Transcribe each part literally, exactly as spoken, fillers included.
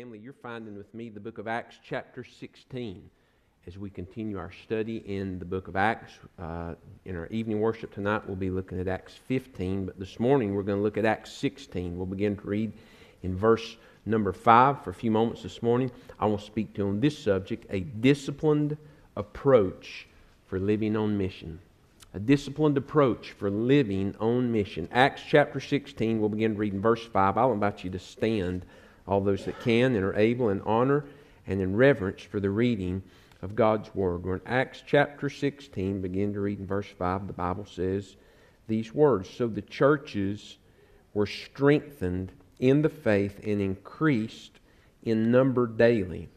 family, you're finding with me the book of Acts chapter sixteen as we continue our study in the book of Acts. Uh, in our evening worship tonight, we'll be looking at Acts fifteen, but this morning we're going to look at Acts sixteen. We'll begin to read in verse number five for a few moments this morning. I will speak to you on this subject, a disciplined approach for living on mission. A disciplined approach for living on mission. Acts chapter sixteen, we'll begin reading verse five. I'll invite you to stand, all those that can and are able, in honor and in reverence for the reading of God's Word. We're in Acts chapter sixteen, begin to read in verse five. The Bible says these words, "So the churches were strengthened in the faith and increased in number daily.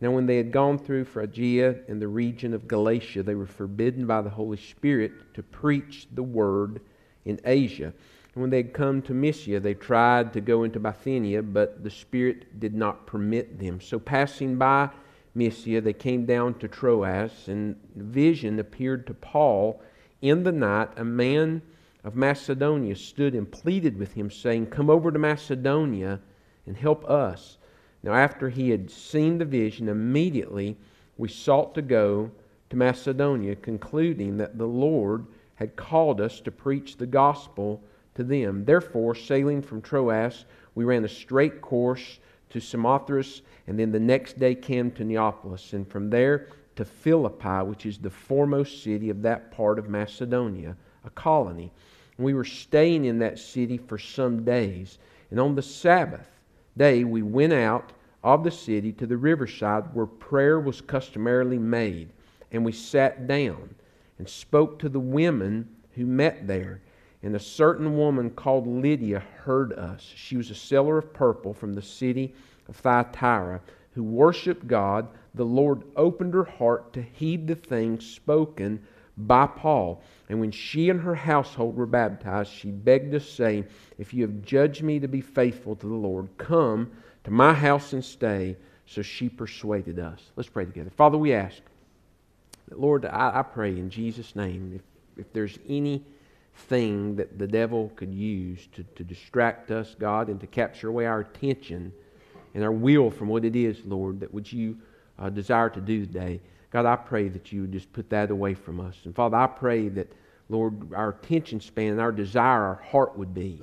Now when they had gone through Phrygia and the region of Galatia, they were forbidden by the Holy Spirit to preach the word in Asia. And when they had come to Mysia, they tried to go into Bithynia, but the Spirit did not permit them. So passing by Mysia, they came down to Troas, and vision appeared to Paul in the night. A man of Macedonia stood and pleaded with him, saying, 'Come over to Macedonia and help us.' Now after he had seen the vision, immediately we sought to go to Macedonia, concluding that the Lord had called us to preach the gospel to them. Therefore, sailing from Troas, we ran a straight course to Samothrace, and then the next day came to Neapolis, and from there to Philippi, which is the foremost city of that part of Macedonia, a colony. And we were staying in that city for some days, and on the Sabbath day we went out of the city to the riverside where prayer was customarily made, and we sat down and spoke to the women who met there. And a certain woman called Lydia heard us. She was a seller of purple from the city of Thyatira, who worshiped God. The Lord opened her heart to heed the things spoken by Paul. And when she and her household were baptized, she begged us, saying, 'If you have judged me to be faithful to the Lord, come to my house and stay.' So she persuaded us." Let's pray together. Father, we ask that, Lord, I, I pray in Jesus' name, if, if there's anything that the devil could use to, to distract us, God, and to capture away our attention and our will from what it is, Lord, that would you uh, desire to do today, God, I pray that you would just put that away from us. And Father, I pray that, Lord, our attention span, our desire, our heart would be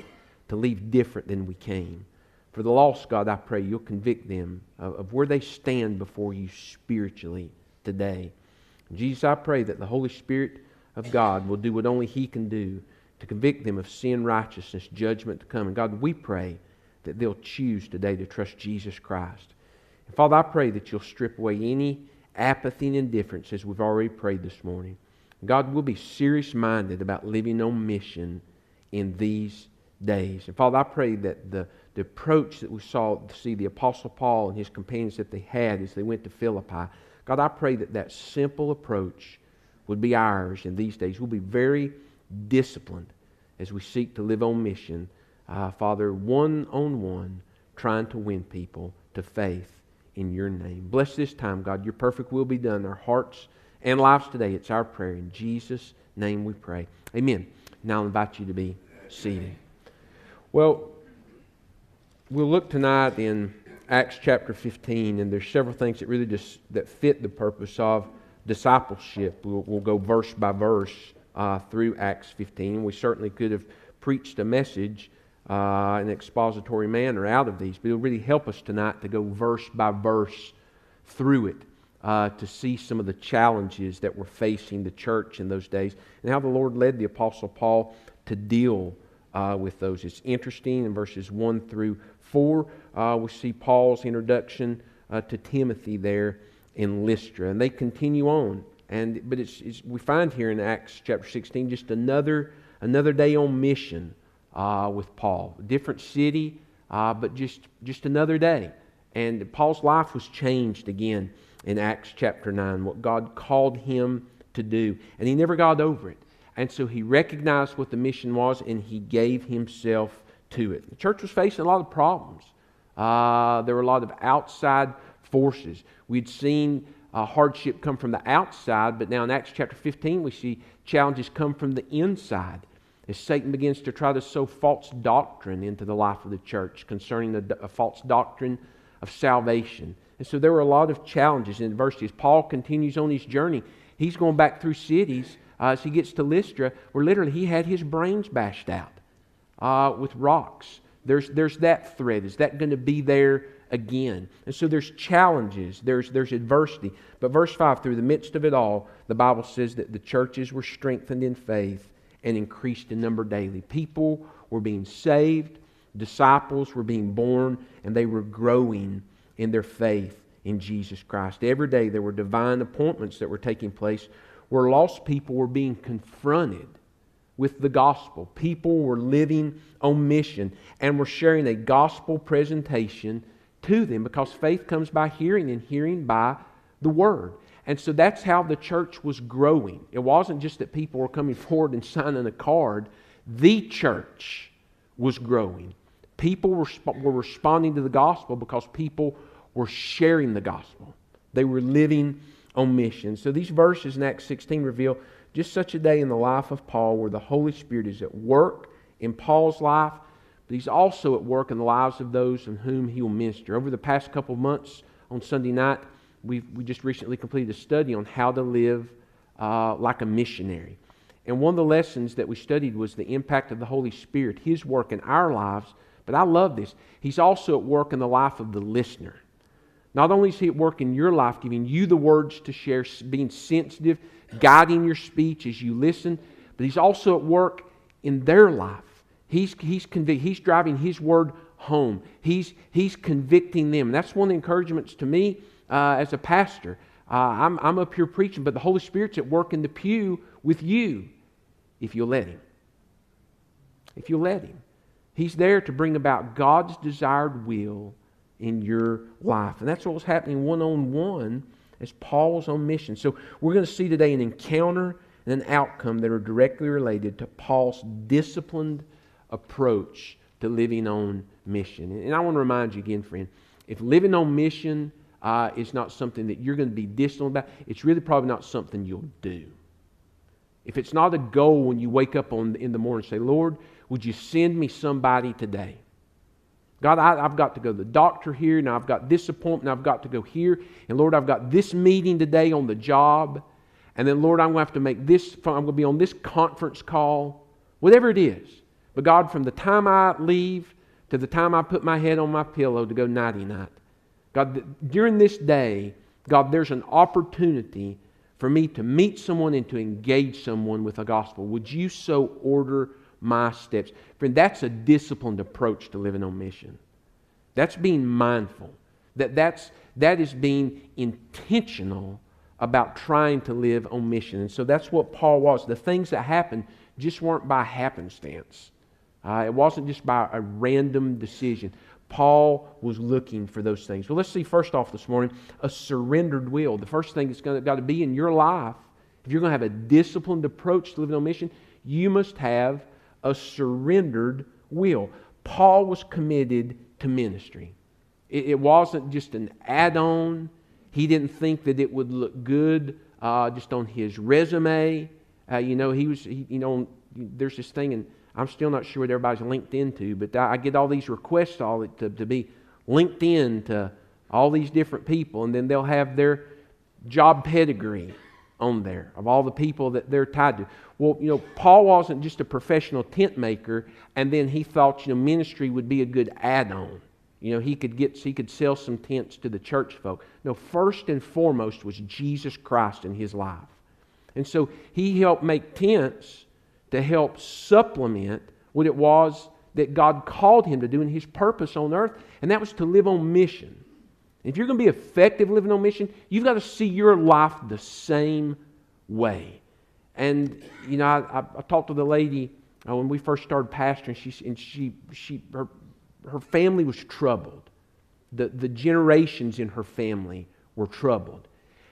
to leave different than we came. For the lost, God, I pray you'll convict them of, of where they stand before you spiritually today. And Jesus, I pray that the Holy Spirit of God will do what only He can do to convict them of sin, righteousness, judgment to come. And God, we pray that they'll choose today to trust Jesus Christ. And Father, I pray that you'll strip away any apathy and indifference, as we've already prayed this morning. God, will be serious-minded about living on mission in these days. And Father, I pray that the, the approach that we saw, see the Apostle Paul and his companions that they had as they went to Philippi, God, I pray that that simple approach would be ours in these days. We'll be very disciplined as we seek to live on mission, uh, Father, one-on-one, trying to win people to faith in your name. Bless this time, God. Your perfect will be done in our hearts and lives today. It's our prayer. In Jesus' name we pray. Amen. Now I'll invite you to be seated. Well, we'll look tonight in Acts chapter fifteen, and there's several things that really just that fit the purpose of discipleship. We'll, we'll go verse by verse uh, through Acts fifteen. We certainly could have preached a message Uh, in an expository manner out of these, but it'll really help us tonight to go verse by verse through it uh, to see some of the challenges that were facing the church in those days and how the Lord led the Apostle Paul to deal uh, with those. It's interesting in verses one through four, uh, we see Paul's introduction uh, to Timothy there in Lystra, and they continue on. And but it's, it's we find here in Acts chapter sixteen just another another day on mission. Uh, with Paul. Different city, uh, but just, just another day. And Paul's life was changed again in Acts chapter nine, what God called him to do. And he never got over it. And so he recognized what the mission was, and he gave himself to it. The church was facing a lot of problems. Uh, there were a lot of outside forces. We'd seen uh, hardship come from the outside, but now in Acts chapter fifteen, we see challenges come from the inside, as Satan begins to try to sow false doctrine into the life of the church concerning a, a false doctrine of salvation. And so there were a lot of challenges and adversities. Paul continues on his journey. He's going back through cities uh, as he gets to Lystra, where literally he had his brains bashed out uh, with rocks. There's, there's that thread. Is that going to be there again? And so there's challenges. There's, there's adversity. But verse five, through the midst of it all, the Bible says that the churches were strengthened in faith and increased in number daily. People were being saved. Disciples were being born, and they were growing in their faith in Jesus Christ. Every day there were divine appointments that were taking place where lost people were being confronted with the gospel. People were living on mission and were sharing a gospel presentation to them, because faith comes by hearing and hearing by the Word. And so that's how the church was growing. It wasn't just that people were coming forward and signing a card. The church was growing. People were, were responding to the gospel because people were sharing the gospel. They were living on mission. So these verses in Acts sixteen reveal just such a day in the life of Paul where the Holy Spirit is at work in Paul's life, but He's also at work in the lives of those in whom He will minister. Over the past couple of months on Sunday night, we've, we just recently completed a study on how to live uh, like a missionary. And one of the lessons that we studied was the impact of the Holy Spirit, His work in our lives. But I love this. He's also at work in the life of the listener. Not only is He at work in your life, giving you the words to share, being sensitive, guiding your speech as you listen, but He's also at work in their life. He's, he's, convic- he's driving His word home. He's, he's convicting them. And that's one of the encouragements to me uh, as a pastor. Uh, I'm, I'm up here preaching, but the Holy Spirit's at work in the pew with you. If you'll let Him. If you'll let Him. He's there to bring about God's desired will in your life. And that's what was happening one-on-one as Paul's on mission. So we're going to see today an encounter and an outcome that are directly related to Paul's disciplined approach to living on mission. And I want to remind you again, friend, if living on mission uh, is not something that you're going to be disciplined about, it's really probably not something you'll do. If it's not a goal when you wake up on in the morning and say, Lord, would you send me somebody today? God, I, I've got to go to the doctor here. Now I've got this appointment. I've got to go here. And Lord, I've got this meeting today on the job. And then Lord, I'm going to have to make this, I'm going to be on this conference call. Whatever it is. But God, from the time I leave to the time I put my head on my pillow to go nighty-night. God, during this day, God, there's an opportunity for me to meet someone and to engage someone with the gospel. Would you so order my steps? Friend, that's a disciplined approach to living on mission. That's being mindful. That, that's, that is being intentional about trying to live on mission. And so that's what Paul was. The things that happened just weren't by happenstance. Uh, it wasn't just by a random decision. Paul was looking for those things. Well, let's see first off this morning, a surrendered will. The first thing that's got to be in your life, if you're going to have a disciplined approach to living on mission, you must have a surrendered will. Paul was committed to ministry. It, it wasn't just an add-on. He didn't think that it would look good uh, just on his resume. Uh, you know, he was, he, you know, there's this thing in... I'm still not sure what everybody's linked into, but I get all these requests all to, to be linked in to all these different people, and then they'll have their job pedigree on there of all the people that they're tied to. Well, you know, Paul wasn't just a professional tent maker, and then he thought, you know, ministry would be a good add-on. You know, he could get, he could sell some tents to the church folk. No, first and foremost was Jesus Christ in his life. And so he helped make tents to help supplement what it was that God called him to do in His purpose on earth, and that was to live on mission. If you're going to be effective living on mission, you've got to see your life the same way. And, you know, I, I talked with a lady uh, when we first started pastoring, she, and she, she, her, her family was troubled. The, the generations in her family were troubled.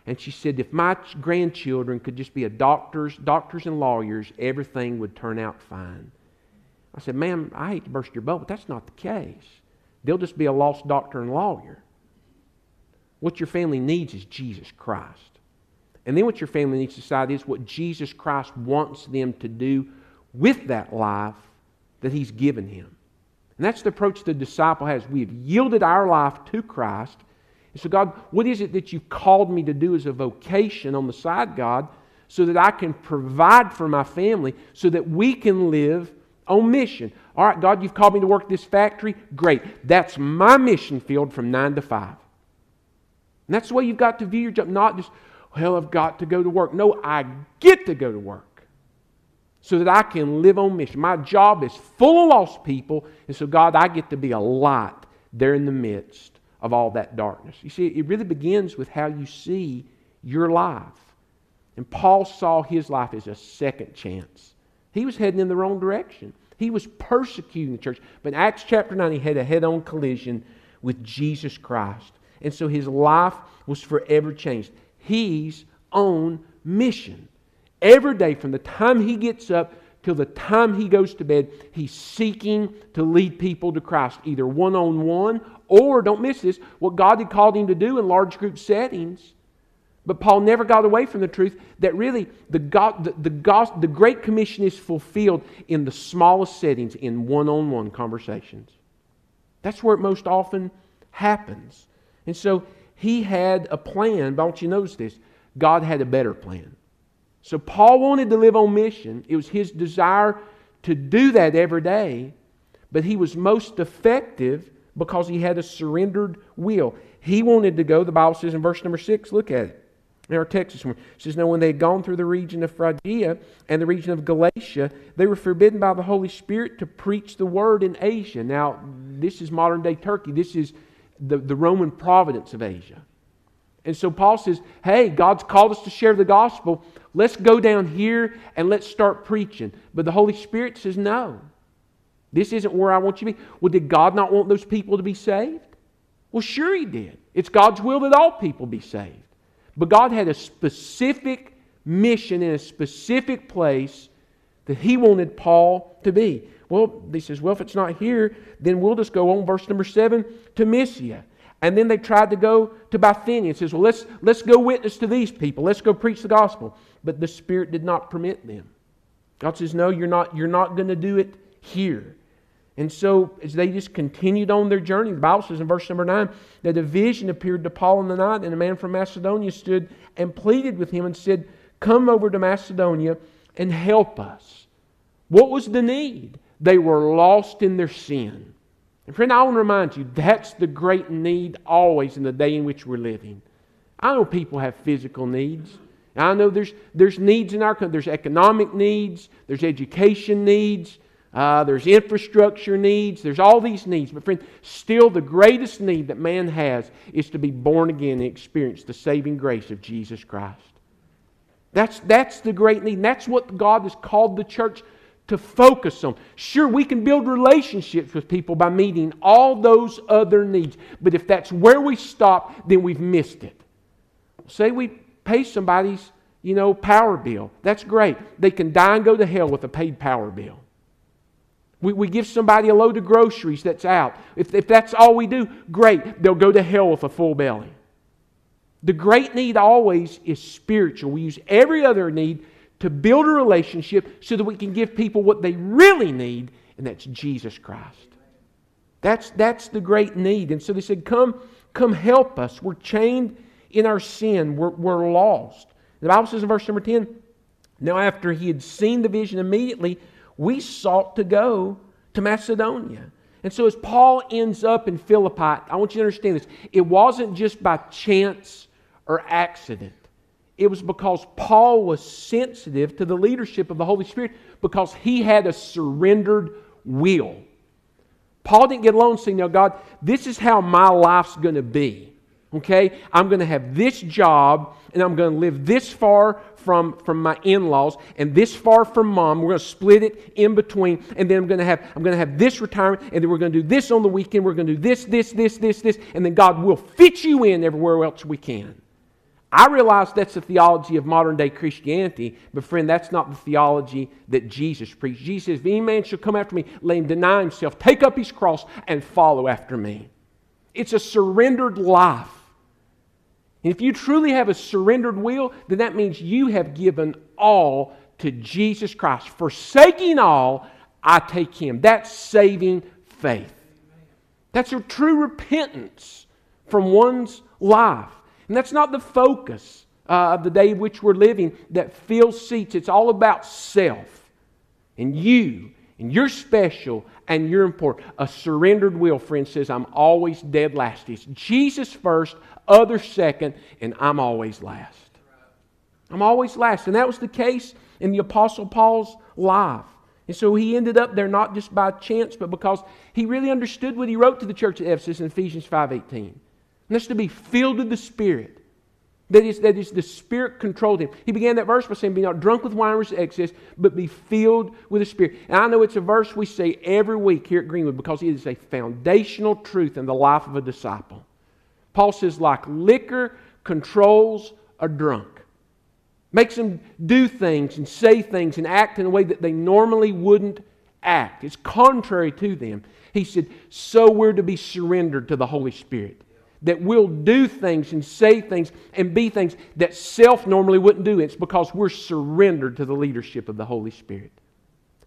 And she said, if my grandchildren could just be a doctors, doctors and lawyers, everything would turn out fine. I said, ma'am, I hate to burst your bubble, but that's not the case. They'll just be a lost doctor and lawyer. What your family needs is Jesus Christ. And then what your family needs to decide is what Jesus Christ wants them to do with that life that He's given him. And that's the approach the disciple has. We have yielded our life to Christ. And so, God, what is it that you've called me to do as a vocation on the side, God, so that I can provide for my family, so that we can live on mission? All right, God, you've called me to work at this factory. Great. That's my mission field from nine to five. And that's the way you've got to view your job. Not just, well, I've got to go to work. No, I get to go to work so that I can live on mission. My job is full of lost people, and so, God, I get to be a light there in the midst of all that darkness. You see, it really begins with how you see your life. And Paul saw his life as a second chance. He was heading in the wrong direction. He was persecuting the church. But in Acts chapter nine, he had a head-on collision with Jesus Christ. And so his life was forever changed. He's on mission. Every day from the time he gets up till the time he goes to bed, he's seeking to lead people to Christ, either one-on-one or, don't miss this, what God had called him to do in large group settings. But Paul never got away from the truth that really the, God, the, the, God, the Great Commission is fulfilled in the smallest settings, in one-on-one conversations. That's where it most often happens. And so he had a plan, but I want you to notice this. God had a better plan. So Paul wanted to live on mission. It was his desire to do that every day, but he was most effective because he had a surrendered will. He wanted to go, the Bible says in verse number six, look at it. In our text this morning, it says, now when they had gone through the region of Phrygia and the region of Galatia, they were forbidden by the Holy Spirit to preach the word in Asia. Now, this is modern-day Turkey. This is the, the Roman province of Asia. And so Paul says, hey, God's called us to share the gospel. Let's go down here and let's start preaching. But the Holy Spirit says, no, this isn't where I want you to be. Well, did God not want those people to be saved? Well, sure He did. It's God's will that all people be saved. But God had a specific mission in a specific place that He wanted Paul to be. Well, He says, well, if it's not here, then we'll just go on, verse number seven, to Mysia. And then they tried to go to Bithynia. It says, well, let's, let's go witness to these people. Let's go preach the gospel. But the Spirit did not permit them. God says, no, you're not, you're not going to do it here. And so, as they just continued on their journey, the Bible says in verse number nine, that a vision appeared to Paul in the night, and a man from Macedonia stood and pleaded with him and said, come over to Macedonia and help us. What was the need? They were lost in their sin. And friend, I want to remind you, that's the great need always in the day in which we're living. I know people have physical needs. I know there's, there's needs in our country. There's economic needs. There's education needs. Uh, there's infrastructure needs. There's all these needs. But friend, still the greatest need that man has is to be born again and experience the saving grace of Jesus Christ. That's, that's the great need. And that's what God has called the church to focus on. Sure, we can build relationships with people by meeting all those other needs. But if that's where we stop, then we've missed it. Say we pay somebody's, you know, power bill. That's great. They can die and go to hell with a paid power bill. We, we give somebody a load of groceries that's out. If, if that's all we do, great. They'll go to hell with a full belly. The great need always is spiritual. We use every other need to build a relationship so that we can give people what they really need, and that's Jesus Christ. That's, that's the great need. And so they said, come, come help us. We're chained in our sin. We're, we're lost. The Bible says in verse number ten, now after he had seen the vision immediately, we sought to go to Macedonia. And so as Paul ends up in Philippi, I want you to understand this. It wasn't just by chance or accident. It was because Paul was sensitive to the leadership of the Holy Spirit because he had a surrendered will. Paul didn't get alone saying, now God, this is how my life's going to be. Okay, I'm going to have this job, and I'm going to live this far from, from my in-laws, and this far from mom. We're going to split it in between, and then I'm going to have I'm going to have this retirement, and then we're going to do this on the weekend. We're going to do this, this, this, this, this, and then God will fit you in everywhere else we can. I realize that's the theology of modern-day Christianity, but friend, that's not the theology that Jesus preached. Jesus says, if any man shall come after me, let him deny himself, take up his cross, and follow after me. It's a surrendered life. And if you truly have a surrendered will, then that means you have given all to Jesus Christ. Forsaking all, I take Him. That's saving faith. That's your true repentance from one's life. And that's not the focus uh, of the day in which we're living that fills seats. It's all about self and you and you're special and you're important. A surrendered will, friend, says, I'm always dead last. It's Jesus first, others second, and I'm always last. I'm always last. And that was the case in the Apostle Paul's life. And so he ended up there not just by chance, but because he really understood what he wrote to the church at Ephesus in Ephesians five eighteen. And that's to be filled with the Spirit. That is, that is, the Spirit controlled him. He began that verse by saying, be not drunk with wine which is excess, but be filled with the Spirit. And I know it's a verse we say every week here at Greenwood because it is a foundational truth in the life of a disciple. Paul says, like liquor controls a drunk. Makes them do things and say things and act in a way that they normally wouldn't act. It's contrary to them. He said, so we're to be surrendered to the Holy Spirit. That we'll do things and say things and be things that self normally wouldn't do. It's because we're surrendered to the leadership of the Holy Spirit.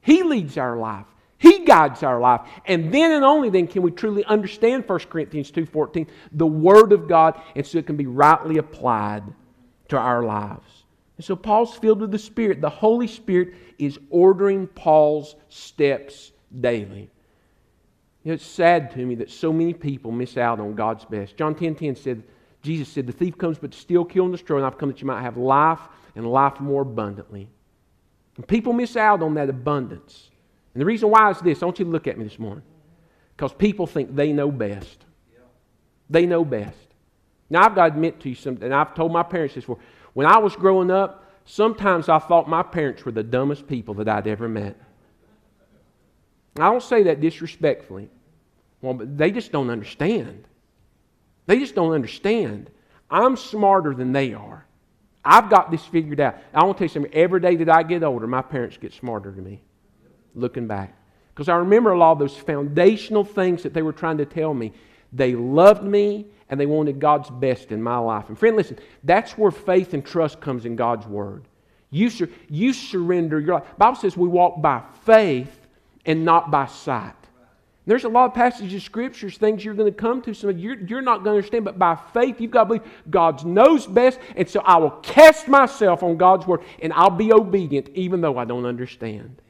He leads our life. He guides our life. And then and only then can we truly understand First Corinthians two fourteen, the Word of God, and so it can be rightly applied to our lives. And so Paul's filled with the Spirit. The Holy Spirit is ordering Paul's steps daily. You know, it's sad to me that so many people miss out on God's best. John ten ten said, Jesus said, the thief comes but to steal, kill, and destroy, and I've come that you might have life and life more abundantly. And people miss out on that abundance. And the reason why is this. I want you to look at me this morning. Because people think they know best. They know best. Now, I've got to admit to you something, and I've told my parents this before. When I was growing up, sometimes I thought my parents were the dumbest people that I'd ever met. I don't say that disrespectfully. Well, but they just don't understand. They just don't understand. I'm smarter than they are. I've got this figured out. I want to tell you something. Every day that I get older, my parents get smarter than me, looking back. Because I remember a lot of those foundational things that they were trying to tell me. They loved me, and they wanted God's best in my life. And friend, listen, that's where faith and trust comes in God's Word. You, sur- you surrender your life. The Bible says we walk by faith and not by sight. And there's a lot of passages of Scriptures, things you're going to come to, some you're, you're not going to understand, but by faith you've got to believe God knows best, and so I will cast myself on God's Word, and I'll be obedient even though I don't understand.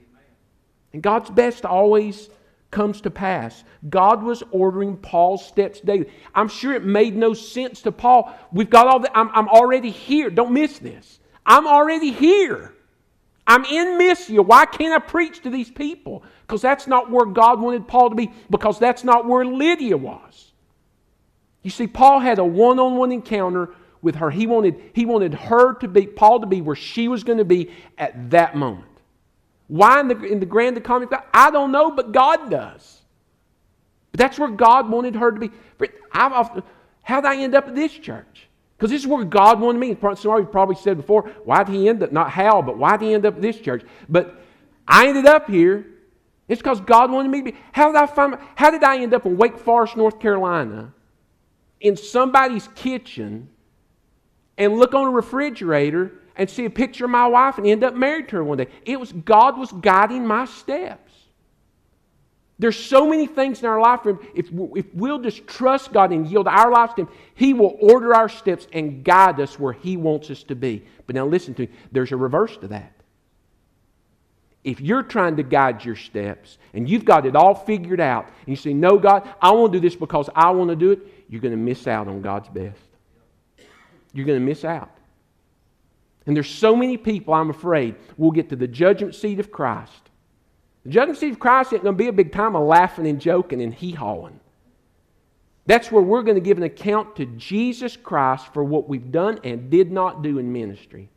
And God's best always comes to pass. God was ordering Paul's steps daily. I'm sure it made no sense to Paul. We've got all the, I'm, I'm already here. Don't miss this. I'm already here. I'm in Mysia. Why can't I preach to these people? Because that's not where God wanted Paul to be. Because that's not where Lydia was. You see, Paul had a one-on-one encounter with her. He wanted, he wanted her to be, Paul to be where she was going to be at that moment. Why in the, in the grand economy of God? I don't know, but God does. But that's where God wanted her to be. I've often, how did I end up at this church? Because this is where God wanted me. Somebody probably said before, why did he end up, not how, but why did he end up at this church? But I ended up here. It's because God wanted me to be. How did I find, how did I end up in Wake Forest, North Carolina, in somebody's kitchen and look on a refrigerator and see a picture of my wife and end up married to her one day? It was God was guiding my steps. There's so many things in our life. If, if we'll just trust God and yield our lives to Him, He will order our steps and guide us where He wants us to be. But now listen to me. There's a reverse to that. If you're trying to guide your steps and you've got it all figured out and you say, no, God, I want to do this because I want to do it, you're going to miss out on God's best. You're going to miss out. And there's so many people, I'm afraid, will get to the judgment seat of Christ. The judgment seat of Christ isn't going to be a big time of laughing and joking and hee-hawing. That's where we're going to give an account to Jesus Christ for what we've done and did not do in ministry.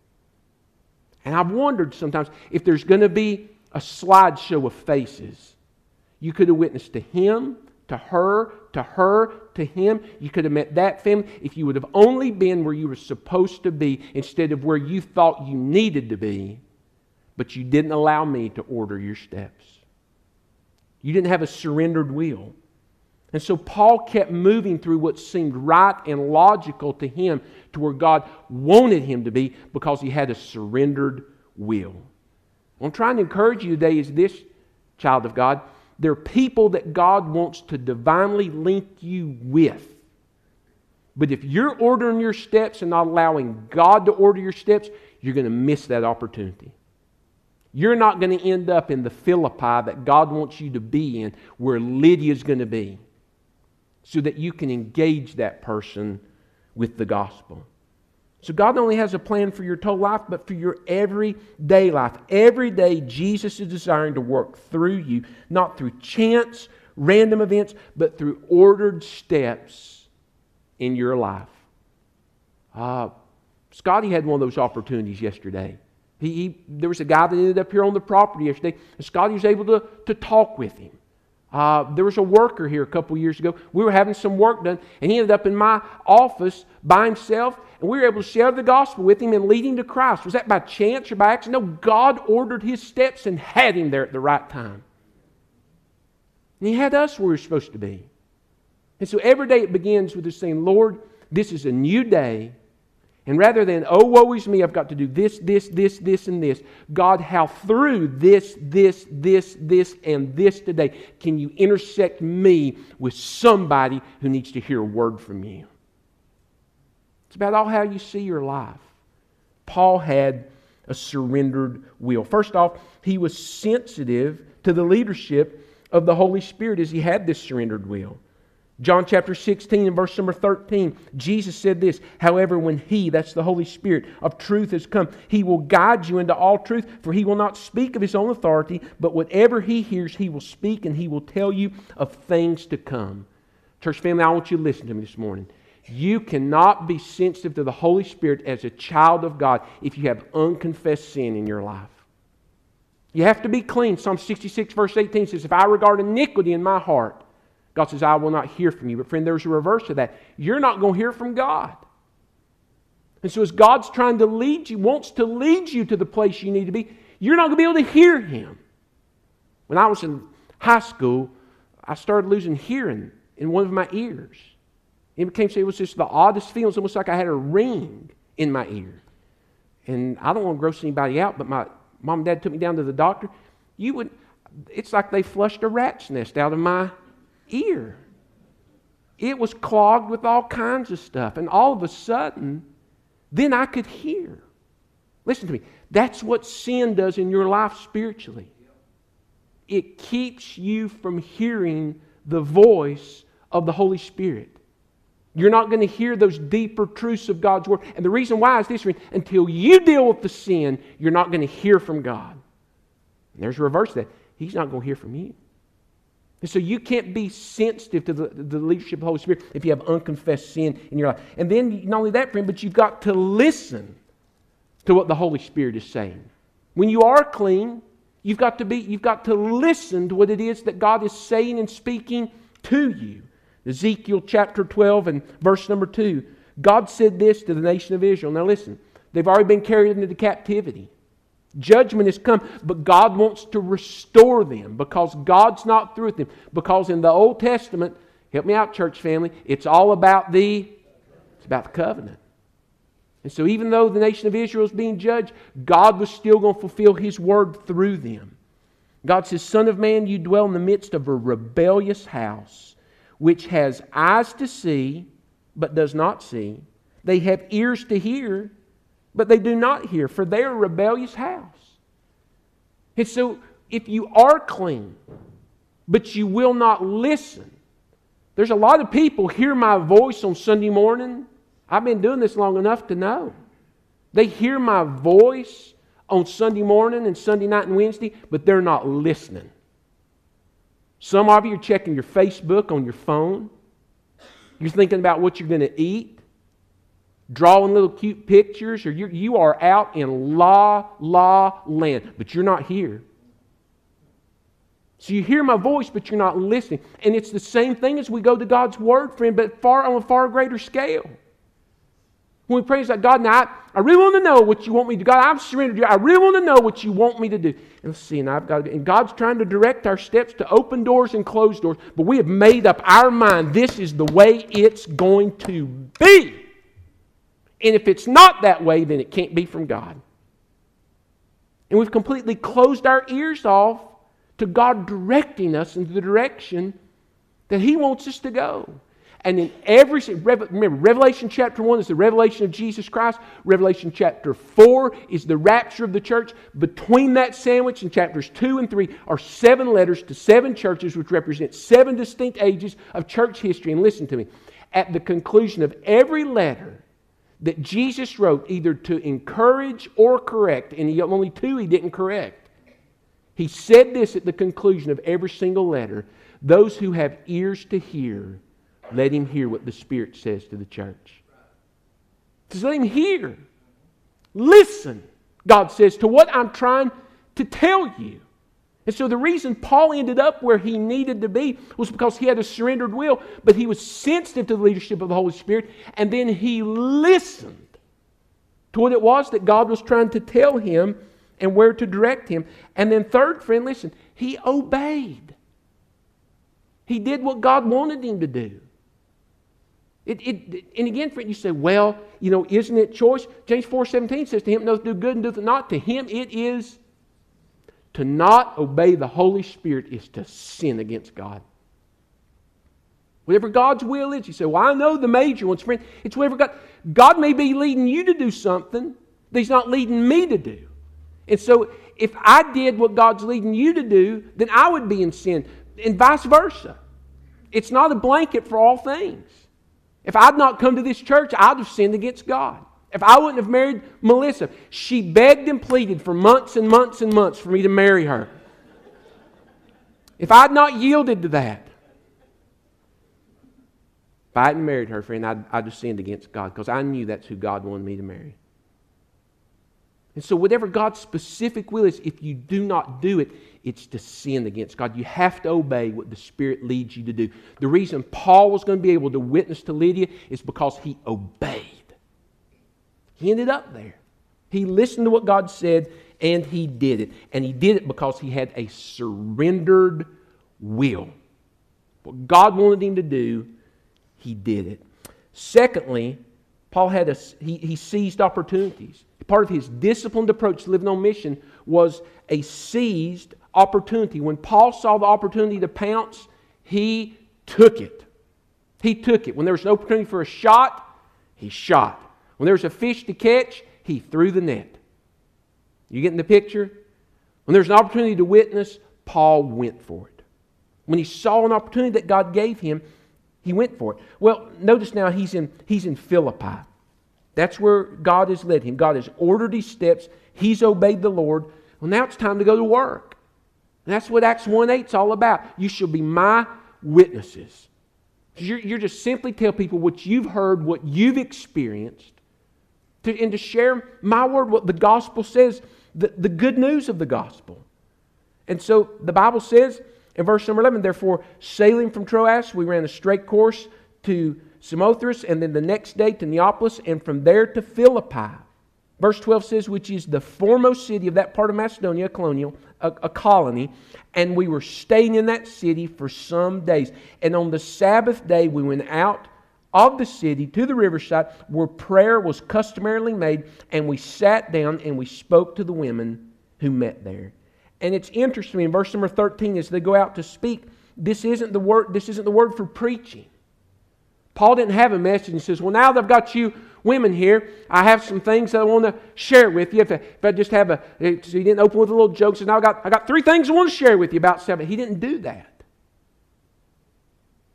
And I've wondered sometimes if there's going to be a slideshow of faces. You could have witnessed to him, to her, to her, to him. You could have met that family if you would have only been where you were supposed to be instead of where you thought you needed to be, but you didn't allow me to order your steps. You didn't have a surrendered will. And so Paul kept moving through what seemed right and logical to him to where God wanted him to be because he had a surrendered will. What I'm trying to encourage you today is this, child of God, They're people that God wants to divinely link you with. But if you're ordering your steps and not allowing God to order your steps, you're going to miss that opportunity. You're not going to end up in the Philippi that God wants you to be in, where Lydia's going to be, so that you can engage that person with the gospel. So God not only has a plan for your total life, but for your everyday life. Every day, Jesus is desiring to work through you, not through chance, random events, but through ordered steps in your life. Uh, Scotty had one of those opportunities yesterday. He, he there was a guy that ended up here on the property yesterday, and Scotty was able to, to talk with him. Uh, there was a worker here a couple years ago. We were having some work done, and he ended up in my office by himself, and we were able to share the gospel with him and lead him to Christ. Was that by chance or by accident? No, God ordered his steps and had him there at the right time. And he had us where we were supposed to be. And so every day it begins with us saying, Lord, this is a new day. And rather than, oh, woe is me, I've got to do this, this, this, this, and this. God, how through this, this, this, this, and this today can you intersect me with somebody who needs to hear a word from you? It's about all how you see your life. Paul had a surrendered will. First off, he was sensitive to the leadership of the Holy Spirit as he had this surrendered will. John chapter sixteen and verse number thirteen, Jesus said this, however, when He, that's the Holy Spirit of truth, has come, He will guide you into all truth, for He will not speak of His own authority, but whatever He hears, He will speak, and He will tell you of things to come. Church family, I want you to listen to me this morning. You cannot be sensitive to the Holy Spirit as a child of God if you have unconfessed sin in your life. You have to be clean. Psalm sixty-six verse eighteen says, if I regard iniquity in my heart, God says, I will not hear from you. But friend, there's a reverse of that. You're not going to hear from God. And so as God's trying to lead you, wants to lead you to the place you need to be, you're not going to be able to hear Him. When I was in high school, I started losing hearing in one of my ears. It became, it was just the oddest feeling. It was almost like I had a ring in my ear. And I don't want to gross anybody out, but my mom and dad took me down to the doctor. You would, it's like they flushed a rat's nest out of my ear. It was clogged with all kinds of stuff, and all of a sudden then I could hear. Listen to me, that's what sin does in your life spiritually. It keeps you from hearing the voice of the Holy Spirit. You're not going to hear those deeper truths of God's Word, and the reason why is this: until you deal with the sin, you're not going to hear from God. And there's a reverse of that. He's not going to hear from you. And so you can't be sensitive to the, the leadership of the Holy Spirit if you have unconfessed sin in your life. And then, not only that, friend, but you've got to listen to what the Holy Spirit is saying. When you are clean, you've got to be, you've got to listen to what it is that God is saying and speaking to you. Ezekiel chapter twelve and verse number two. God said this to the nation of Israel. Now listen, they've already been carried into the captivity. Judgment has come, but God wants to restore them because God's not through with them. Because in the Old Testament, help me out, church family, it's all about the, it's about the covenant. And so even though the nation of Israel is being judged, God was still going to fulfill His word through them. God says, Son of man, you dwell in the midst of a rebellious house, which has eyes to see, but does not see. They have ears to hear, but they do not hear, for they are a rebellious house. And so, if you are clean, but you will not listen, there's a lot of people hear my voice on Sunday morning. I've been doing this long enough to know. They hear my voice on Sunday morning and Sunday night and Wednesday, but they're not listening. Some of you are checking your Facebook on your phone. You're thinking about what you're going to eat, drawing little cute pictures, or you you are out in la la land, but you're not here. So you hear my voice, but you're not listening. And it's the same thing as we go to God's Word, friend, but far on a far greater scale. When we pray, it's like, God, now I, I really want to know what you want me to do. God, I've surrendered to you. I really want to know what you want me to do. And let's see, and I've got to, and God's trying to direct our steps to open doors and closed doors, but we have made up our mind this is the way it's going to be. And if it's not that way, then it can't be from God. And we've completely closed our ears off to God directing us in the direction that He wants us to go. And in every, remember, Revelation chapter one is the revelation of Jesus Christ. Revelation chapter four is the rapture of the church. Between that sandwich in chapters two and three are seven letters to seven churches, which represent seven distinct ages of church history. And listen to me, at the conclusion of every letter that Jesus wrote, either to encourage or correct, and only two He didn't correct, He said this at the conclusion of every single letter: those who have ears to hear, let him hear what the Spirit says to the church. Just let him hear. Listen, God says, to what I'm trying to tell you. And so the reason Paul ended up where he needed to be was because he had a surrendered will, but he was sensitive to the leadership of the Holy Spirit, and then he listened to what it was that God was trying to tell him and where to direct him. And then third, friend, listen, he obeyed. He did what God wanted him to do. It, it, and again, friend, you say, well, you know, isn't it choice? James four seventeen says, to him doth do good and doth not. To him it is. To not obey the Holy Spirit is to sin against God. Whatever God's will is, you say, well, I know the major ones, friend. It's whatever God... God may be leading you to do something that He's not leading me to do. And so, if I did what God's leading you to do, then I would be in sin. And vice versa. It's not a blanket for all things. If I'd not come to this church, I'd have sinned against God. If I wouldn't have married Melissa, she begged and pleaded for months and months and months for me to marry her. If I'd not yielded to that, if I hadn't married her, friend, I'd, I'd have sinned against God, because I knew that's who God wanted me to marry. And so whatever God's specific will is, if you do not do it, it's to sin against God. You have to obey what the Spirit leads you to do. The reason Paul was going to be able to witness to Lydia is because he obeyed. He ended up there. He listened to what God said, and he did it. And he did it because he had a surrendered will. What God wanted him to do, he did it. Secondly, Paul had a, he, he seized opportunities. Part of his disciplined approach to living on mission was a seized opportunity. When Paul saw the opportunity to pounce, he took it. He took it. When there was an opportunity for a shot, he shot. When there was a fish to catch, he threw the net. You getting the picture? When there was an opportunity to witness, Paul went for it. When he saw an opportunity that God gave him, he went for it. Well, notice now he's in, he's in Philippi. That's where God has led him. God has ordered his steps. He's obeyed the Lord. Well, now it's time to go to work. And that's what Acts one eight is all about. You shall be my witnesses. You're, you're just simply tell people what you've heard, what you've experienced, to, and to share my word, what the gospel says, the, the good news of the gospel. And so the Bible says in verse number eleven, therefore, sailing from Troas, we ran a straight course to Samothrace, and then the next day to Neapolis, and from there to Philippi. Verse twelve says, which is the foremost city of that part of Macedonia, a, colonial, a, a colony, and we were staying in that city for some days. And on the Sabbath day we went out of the city to the riverside, where prayer was customarily made, and we sat down and we spoke to the women who met there. And it's interesting, in verse number thirteen, as they go out to speak, this isn't the word, this isn't the word for preaching. Paul didn't have a message. He says, well, now that I've got you women here, I have some things that I want to share with you. If I, if I just have a... So he didn't open with a little joke. He says, now I've got, I've got three things I want to share with you about Sabbath. He didn't do that.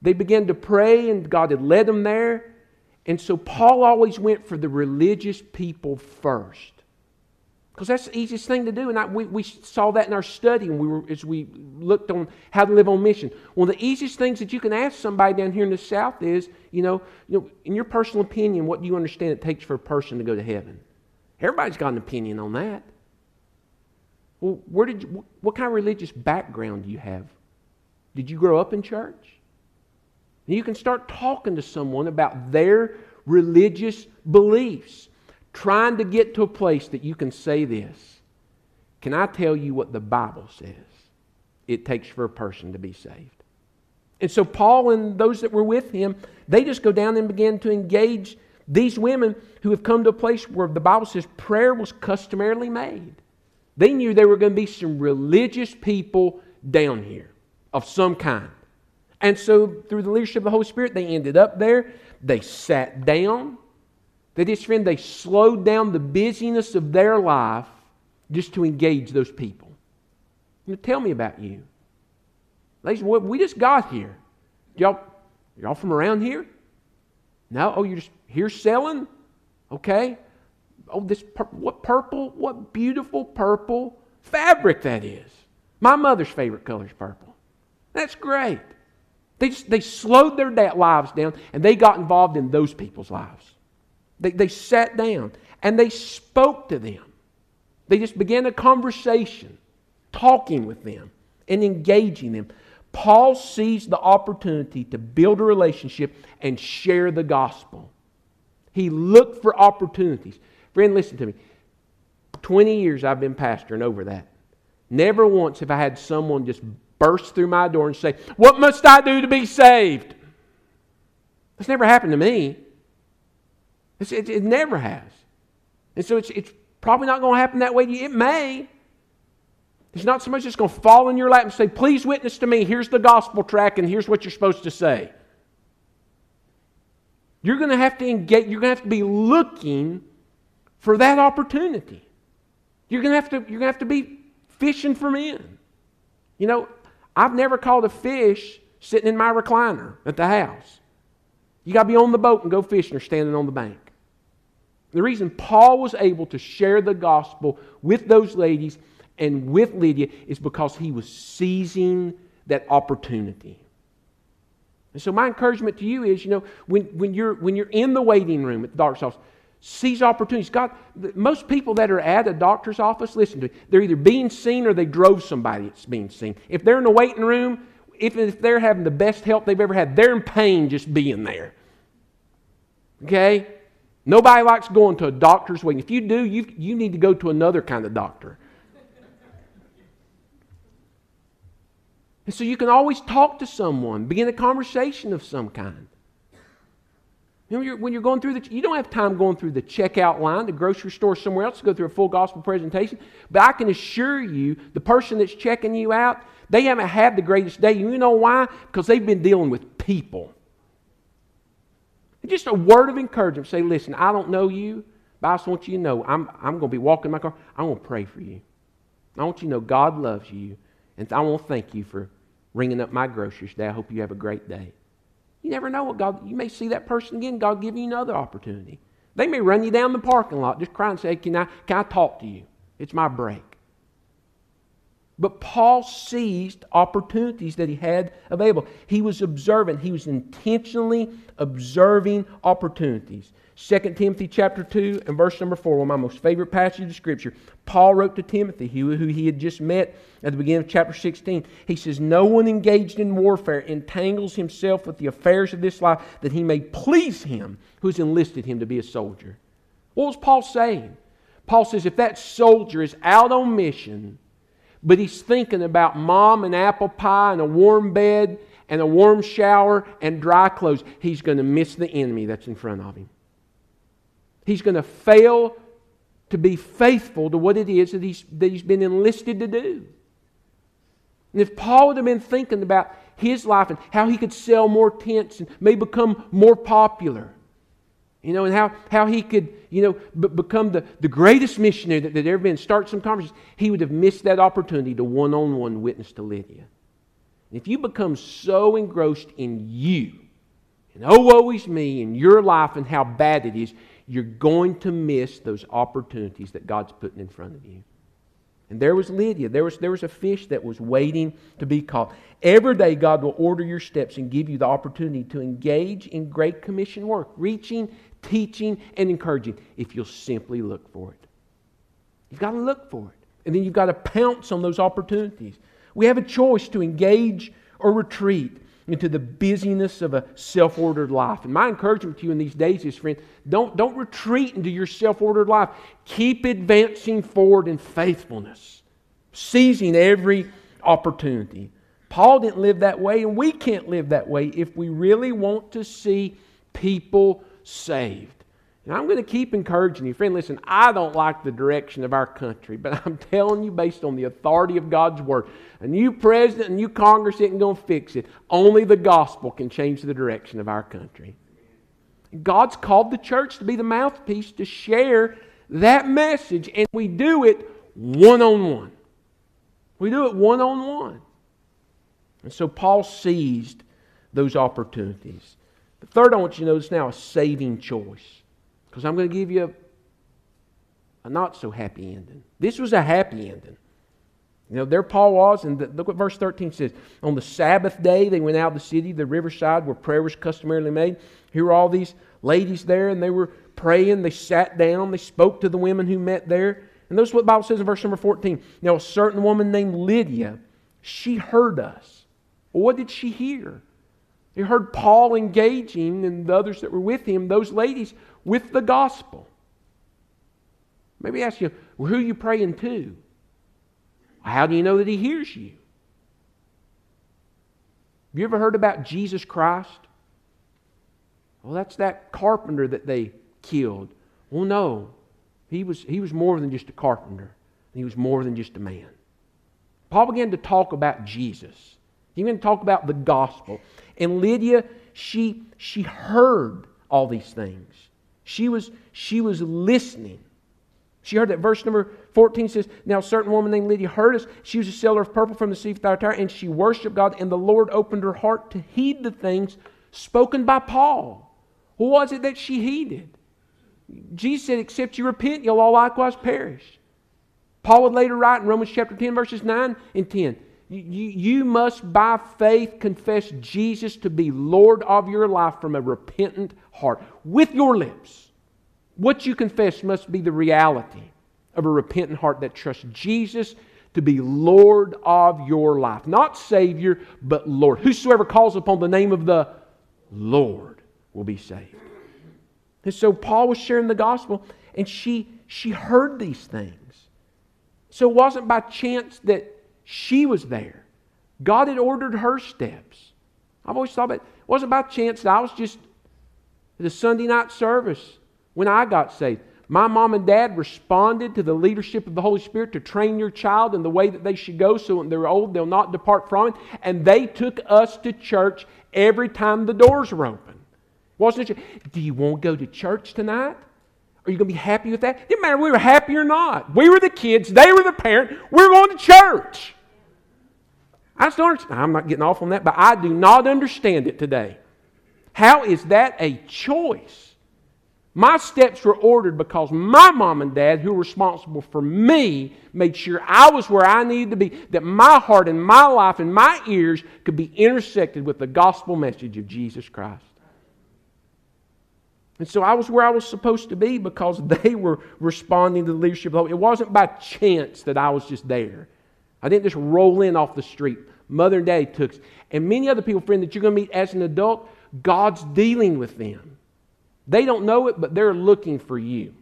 They began to pray, and God had led them there. And so Paul always went for the religious people first, because that's the easiest thing to do. And I, we, we saw that in our study when we were, as we looked on how to live on mission. One of the easiest things that you can ask somebody down here in the South is, you know, you know, in your personal opinion, what do you understand it takes for a person to go to heaven? Everybody's got an opinion on that. Well, where did you, what kind of religious background do you have? Did you grow up in church? And you can start talking to someone about their religious beliefs, trying to get to a place that you can say this: can I tell you what the Bible says it takes for a person to be saved? And so Paul and those that were with him, they just go down and begin to engage these women who have come to a place where the Bible says prayer was customarily made. They knew there were going to be some religious people down here of some kind. And so through the leadership of the Holy Spirit, they ended up there. They sat down. They just, friend, they slowed down the busyness of their life just to engage those people. You know, tell me about you. Ladies, we just got here. Y'all, y'all from around here? No? Oh, you're just here selling? Okay. Oh, this pur- what purple, what beautiful purple fabric that is. My mother's favorite color is purple. That's great. They just, they slowed their lives down, and they got involved in those people's lives. They, they sat down, and they spoke to them. They just began a conversation, talking with them and engaging them. Paul sees the opportunity to build a relationship and share the gospel. He looked for opportunities. Friend, listen to me. twenty years I've been pastor and over that. Never once have I had someone just burst through my door and say, "What must I do to be saved?" That's never happened to me. It's, it, it never has. And so it's, it's probably not going to happen that way to you. It may. It's not so much that's going to fall in your lap and say, "Please witness to me. Here's the gospel track and here's what you're supposed to say." You're going to have to engage. You're going to have to be looking for that opportunity. You're going to have to, you're going to have to be fishing for men. You know, I've never caught a fish sitting in my recliner at the house. You got to be on the boat and go fishing or standing on the bank. The reason Paul was able to share the gospel with those ladies and with Lydia is because he was seizing that opportunity. And so my encouragement to you is, you know, when, when, you're, when you're in the waiting room at the doctor's office, seize opportunities. God, most people that are at a doctor's office, listen to me, they're either being seen or they drove somebody that's being seen. If they're in the waiting room, if, if they're having the best help they've ever had, they're in pain just being there. Okay? Nobody likes going to a doctor's waiting. If you do, you, you need to go to another kind of doctor. And so you can always talk to someone, begin a conversation of some kind. You know, when you're going through the, you don't have time going through the checkout line, the grocery store, somewhere else to go through a full gospel presentation. But I can assure you, the person that's checking you out, they haven't had the greatest day. You know why? Because they've been dealing with people. And just a word of encouragement. Say, "Listen, I don't know you, but I just want you to know I'm, I'm going to be walking my car. I'm going to pray for you. I want you to know God loves you. And I want to thank you for ringing up my groceries today. I hope you have a great day." You never know what God, you may see that person again, God give you another opportunity. They may run you down the parking lot just crying and say, can I, can I talk to you? It's my break. But Paul seized opportunities that he had available. He was observant. He was intentionally observing opportunities. Second Timothy chapter two and verse number four, one of my most favorite passages of Scripture. Paul wrote to Timothy, who he had just met at the beginning of chapter sixteen. He says, "No one engaged in warfare entangles himself with the affairs of this life that he may please him who has enlisted him to be a soldier." What was Paul saying? Paul says, if that soldier is out on mission, but he's thinking about mom and apple pie and a warm bed and a warm shower and dry clothes, he's going to miss the enemy that's in front of him. He's going to fail to be faithful to what it is that he's, that he's been enlisted to do. And if Paul would have been thinking about his life and how he could sell more tents and maybe become more popular, you know, and how, how he could, you know, b- become the, the greatest missionary that, that there ever been, start some conversations, he would have missed that opportunity to one-on-one witness to Lydia. And if you become so engrossed in you, and oh, woe is me, and your life and how bad it is, you're going to miss those opportunities that God's putting in front of you. And there was Lydia. There was, there was a fish that was waiting to be caught. Every day God will order your steps and give you the opportunity to engage in Great Commission work, reaching, teaching, and encouraging, if you'll simply look for it. You've got to look for it. And then you've got to pounce on those opportunities. We have a choice to engage or retreat into the busyness of a self-ordered life. And my encouragement to you in these days is, friend, don't, don't retreat into your self-ordered life. Keep advancing forward in faithfulness, seizing every opportunity. Paul didn't live that way, and we can't live that way if we really want to see people saved. And I'm going to keep encouraging you. Friend, listen, I don't like the direction of our country, but I'm telling you, based on the authority of God's Word, a new president, a new Congress isn't going to fix it. Only the gospel can change the direction of our country. God's called the church to be the mouthpiece to share that message, and we do it one-on-one. We do it one-on-one. And so Paul seized those opportunities. The third, I want you to notice now, a saving choice. Because I'm going to give you a, a not-so-happy ending. This was a happy ending. You know, there Paul was, and the, look what verse thirteen says. On the Sabbath day, they went out of the city, the riverside, where prayer was customarily made. Here were all these ladies there, and they were praying. They sat down. They spoke to the women who met there. And notice what the Bible says in verse number fourteen. Now, a certain woman named Lydia, she heard us. Well, what did she hear? They heard Paul engaging, and the others that were with him, those ladies, with the gospel. Maybe ask you, well, who are you praying to? How do you know that he hears you? Have you ever heard about Jesus Christ? Well, that's that carpenter that they killed. Well, no. He was, he was more than just a carpenter. He was more than just a man. Paul began to talk about Jesus. He began to talk about the gospel. And Lydia, she, she heard all these things. She was, she was listening. She heard that. Verse number fourteen says, now a certain woman named Lydia heard us. She was a seller of purple from the sea of Thyatira, and she worshipped God, and the Lord opened her heart to heed the things spoken by Paul. What was it that she heeded? Jesus said, except you repent, you'll all likewise perish. Paul would later write in Romans chapter ten, verses nine and ten, you, you must by faith confess Jesus to be Lord of your life from a repentant heart. With your lips, what you confess must be the reality of a repentant heart that trusts Jesus to be Lord of your life. Not Savior, but Lord. Whosoever calls upon the name of the Lord will be saved. And so Paul was sharing the gospel, and she, she heard these things. So it wasn't by chance that she was there. God had ordered her steps. I've always thought about it. It wasn't by chance that I was just at a Sunday night service when I got saved. My mom and dad responded to the leadership of the Holy Spirit to train your child in the way that they should go so when they're old they'll not depart from it. And they took us to church every time the doors were open. Wasn't it? Do you want to go to church tonight? Are you going to be happy with that? It didn't matter if we were happy or not. We were the kids. They were the parent. We were going to church. I just don't understand. I'm not getting off on that, but I do not understand it today. How is that a choice? My steps were ordered because my mom and dad, who were responsible for me, made sure I was where I needed to be, that my heart and my life and my ears could be intersected with the gospel message of Jesus Christ. And so I was where I was supposed to be because they were responding to the leadership. It wasn't by chance that I was just there. I didn't just roll in off the street. Mother and Daddy took us. And many other people, friend, that you're going to meet as an adult, God's dealing with them. They don't know it, but they're looking for you.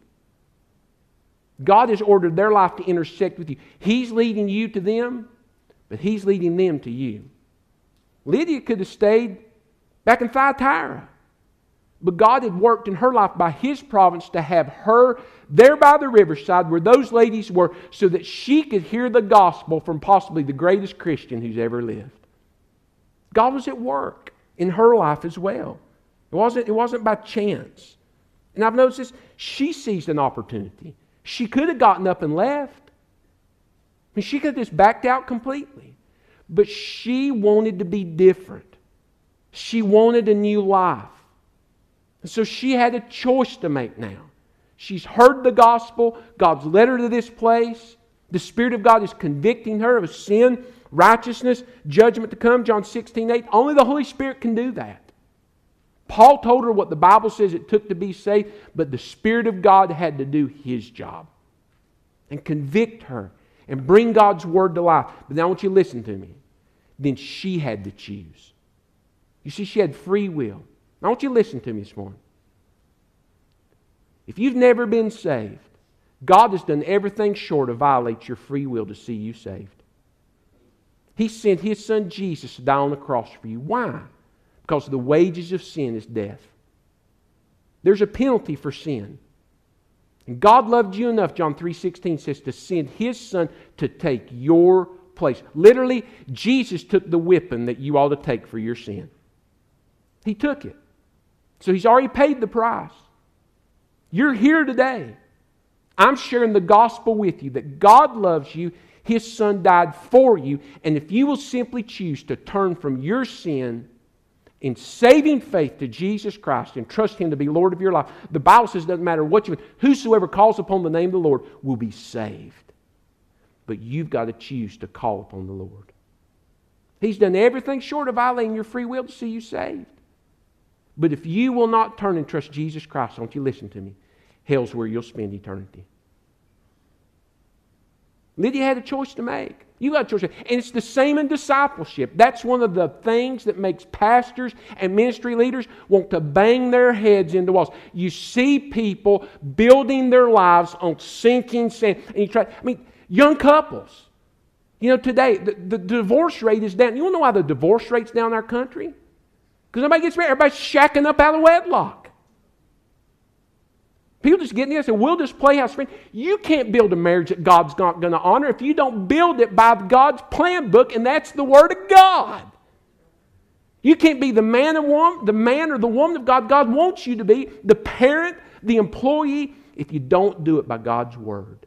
God has ordered their life to intersect with you. He's leading you to them, but He's leading them to you. Lydia could have stayed back in Thyatira. But God had worked in her life by His providence to have her there by the riverside where those ladies were so that she could hear the gospel from possibly the greatest Christian who's ever lived. God was at work in her life as well. It wasn't, it wasn't by chance. And I've noticed this, she seized an opportunity. She could have gotten up and left. I mean, she could have just backed out completely. But she wanted to be different. She wanted a new life. So she had a choice to make now. She's heard the gospel. God's led her to this place. The Spirit of God is convicting her of sin, righteousness, judgment to come. John sixteen eight. Only the Holy Spirit can do that. Paul told her what the Bible says it took to be saved, but the Spirit of God had to do His job and convict her and bring God's Word to life. But now I want you to listen to me. Then she had to choose. You see, she had free will. I want you to listen to me this morning. If you've never been saved, God has done everything short of violate your free will to see you saved. He sent His Son Jesus to die on the cross for you. Why? Because the wages of sin is death. There's a penalty for sin. And God loved you enough, John three sixteen says, to send His Son to take your place. Literally, Jesus took the whipping that you ought to take for your sin. He took it. So He's already paid the price. You're here today. I'm sharing the gospel with you that God loves you. His Son died for you. And if you will simply choose to turn from your sin in saving faith to Jesus Christ and trust Him to be Lord of your life, the Bible says it doesn't matter what you do. Whosoever calls upon the name of the Lord will be saved. But you've got to choose to call upon the Lord. He's done everything short of violating your free will to see you saved. But if you will not turn and trust Jesus Christ, don't you listen to me, hell's where you'll spend eternity. Lydia had a choice to make. You got a choice to make. And it's the same in discipleship. That's one of the things that makes pastors and ministry leaders want to bang their heads into walls. You see people building their lives on sinking sand. And you try, I mean, young couples. You know, today, the, the divorce rate is down. You want to know why the divorce rate's down in our country? Because nobody gets married. Everybody's shacking up out of wedlock. People just get in there and say, we'll just play house friends. You can't build a marriage that God's not going to honor if you don't build it by God's plan book, and that's the Word of God. You can't be the man, and woman, the man or the woman of God. God wants you to be the parent, the employee, if you don't do it by God's Word.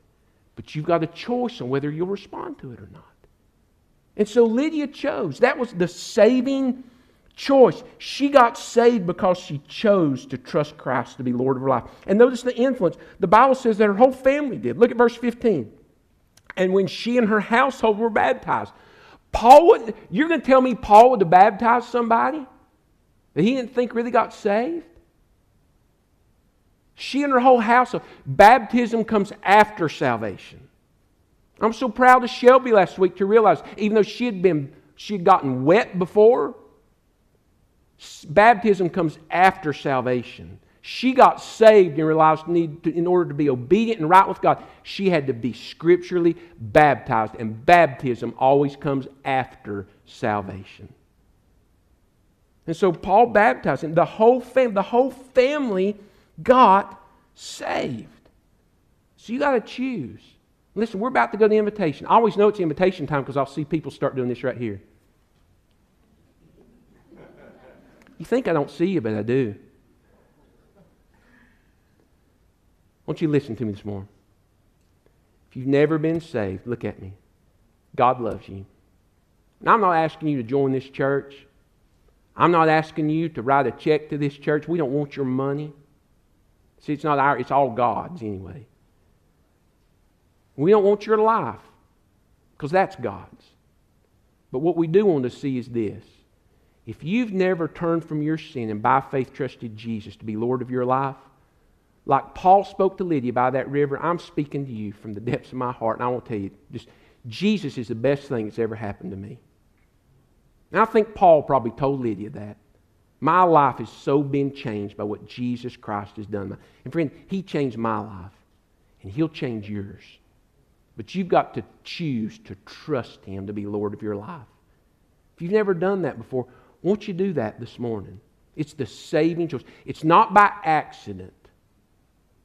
But you've got a choice on whether you'll respond to it or not. And so Lydia chose. That was the saving choice. She got saved because she chose to trust Christ to be Lord of her life. And notice the influence. The Bible says that her whole family did. Look at verse fifteen. And when she and her household were baptized. Paul would, you're going to tell me Paul would have baptized somebody that he didn't think really got saved? She and her whole household. Baptism comes after salvation. I'm so proud of Shelby last week to realize, even though she had been, she had gotten wet before, baptism comes after salvation. She got saved and realized need to, in order to be obedient and right with God, she had to be scripturally baptized. And baptism always comes after salvation. And so Paul baptized him. The whole family, the whole family got saved. So you got to choose. Listen, we're about to go to invitation. I always know it's invitation time because I'll see people start doing this right here. You think I don't see you, but I do. Won't you listen to me this morning? If you've never been saved, look at me. God loves you. And I'm not asking you to join this church. I'm not asking you to write a check to this church. We don't want your money. See, it's not our, it's all God's anyway. We don't want your life, because that's God's. But what we do want to see is this. If you've never turned from your sin and by faith trusted Jesus to be Lord of your life, like Paul spoke to Lydia by that river, I'm speaking to you from the depths of my heart. And I want to tell you, just Jesus is the best thing that's ever happened to me. And I think Paul probably told Lydia that. My life has so been changed by what Jesus Christ has done. And friend, He changed my life. And He'll change yours. But you've got to choose to trust Him to be Lord of your life. If you've never done that before, won't you do that this morning? It's the saving choice. It's not by accident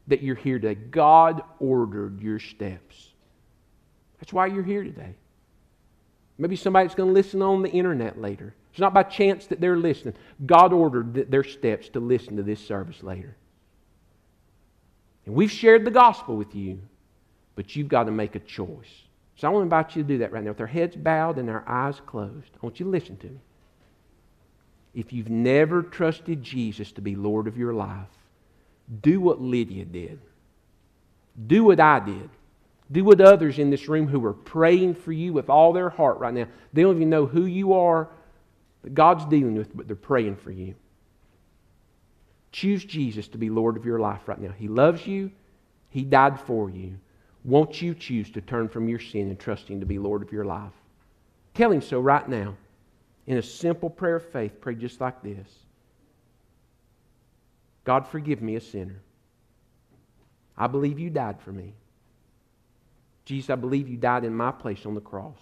that you're here today. God ordered your steps. That's why you're here today. Maybe somebody's going to listen on the internet later. It's not by chance that they're listening. God ordered their steps to listen to this service later. And we've shared the gospel with you, but you've got to make a choice. So I want to invite you to do that right now. With our heads bowed and our eyes closed, I want you to listen to me. If you've never trusted Jesus to be Lord of your life, do what Lydia did. Do what I did. Do what others in this room who are praying for you with all their heart right now. They don't even know who you are that God's dealing with, but they're praying for you. Choose Jesus to be Lord of your life right now. He loves you. He died for you. Won't you choose to turn from your sin and trust Him to be Lord of your life? Tell Him so right now. In a simple prayer of faith, pray just like this. God, forgive me, a sinner. I believe You died for me. Jesus, I believe You died in my place on the cross.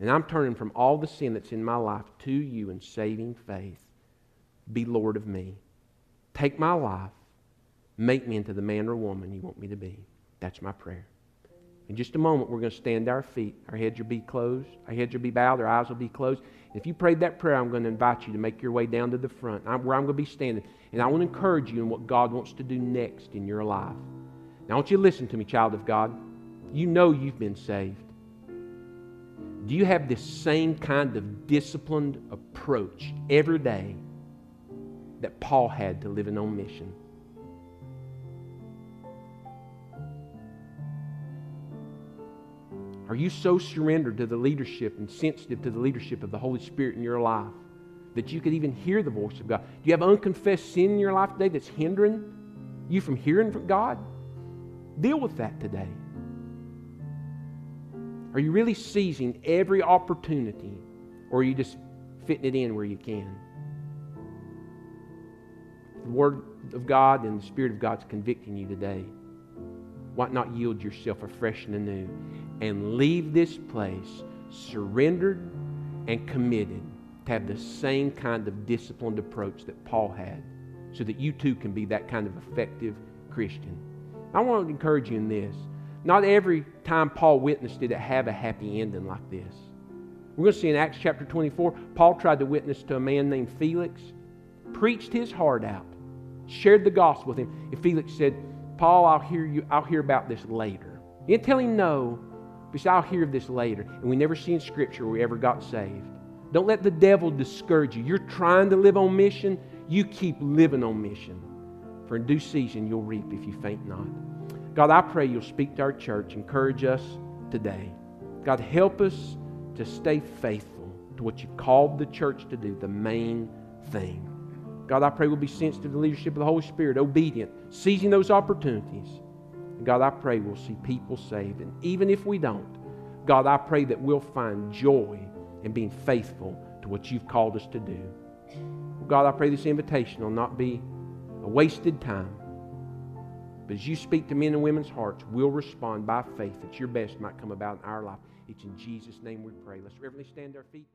And I'm turning from all the sin that's in my life to You in saving faith. Be Lord of me. Take my life. Make me into the man or woman you want me to be. That's my prayer. In just a moment, we're going to stand to our feet. Our heads will be closed. Our heads will be bowed. Our eyes will be closed. If you prayed that prayer, I'm going to invite you to make your way down to the front where I'm going to be standing. And I want to encourage you in what God wants to do next in your life. Now, I want you to listen to me, child of God. You know you've been saved. Do you have this same kind of disciplined approach every day that Paul had to living on mission? Are you so surrendered to the leadership and sensitive to the leadership of the Holy Spirit in your life that you could even hear the voice of God? Do you have unconfessed sin in your life today that's hindering you from hearing from God? Deal with that today. Are you really seizing every opportunity, or are you just fitting it in where you can? The Word of God and the Spirit of God's convicting you today. Why not yield yourself afresh and anew and leave this place surrendered and committed to have the same kind of disciplined approach that Paul had, so that you too can be that kind of effective Christian. I want to encourage you in this. Not every time Paul witnessed did it have a happy ending like this. We're going to see in Acts chapter twenty-four, Paul tried to witness to a man named Felix, preached his heart out, shared the gospel with him. And Felix said, Paul, I'll hear you. I'll hear about this later. He didn't tell him no, but he said, I'll hear of this later. And we never see in Scripture where we ever got saved. Don't let the devil discourage you. You're trying to live on mission. You keep living on mission. For in due season, you'll reap if you faint not. God, I pray you'll speak to our church. Encourage us today. God, help us to stay faithful to what you've called the church to do, the main thing. God, I pray we'll be sensitive to the leadership of the Holy Spirit, obedient, seizing those opportunities. And God, I pray we'll see people saved. And even if we don't, God, I pray that we'll find joy in being faithful to what you've called us to do. God, I pray this invitation will not be a wasted time. But as you speak to men and women's hearts, we'll respond by faith that your best might come about in our life. It's in Jesus' name we pray. Let's reverently stand to our feet.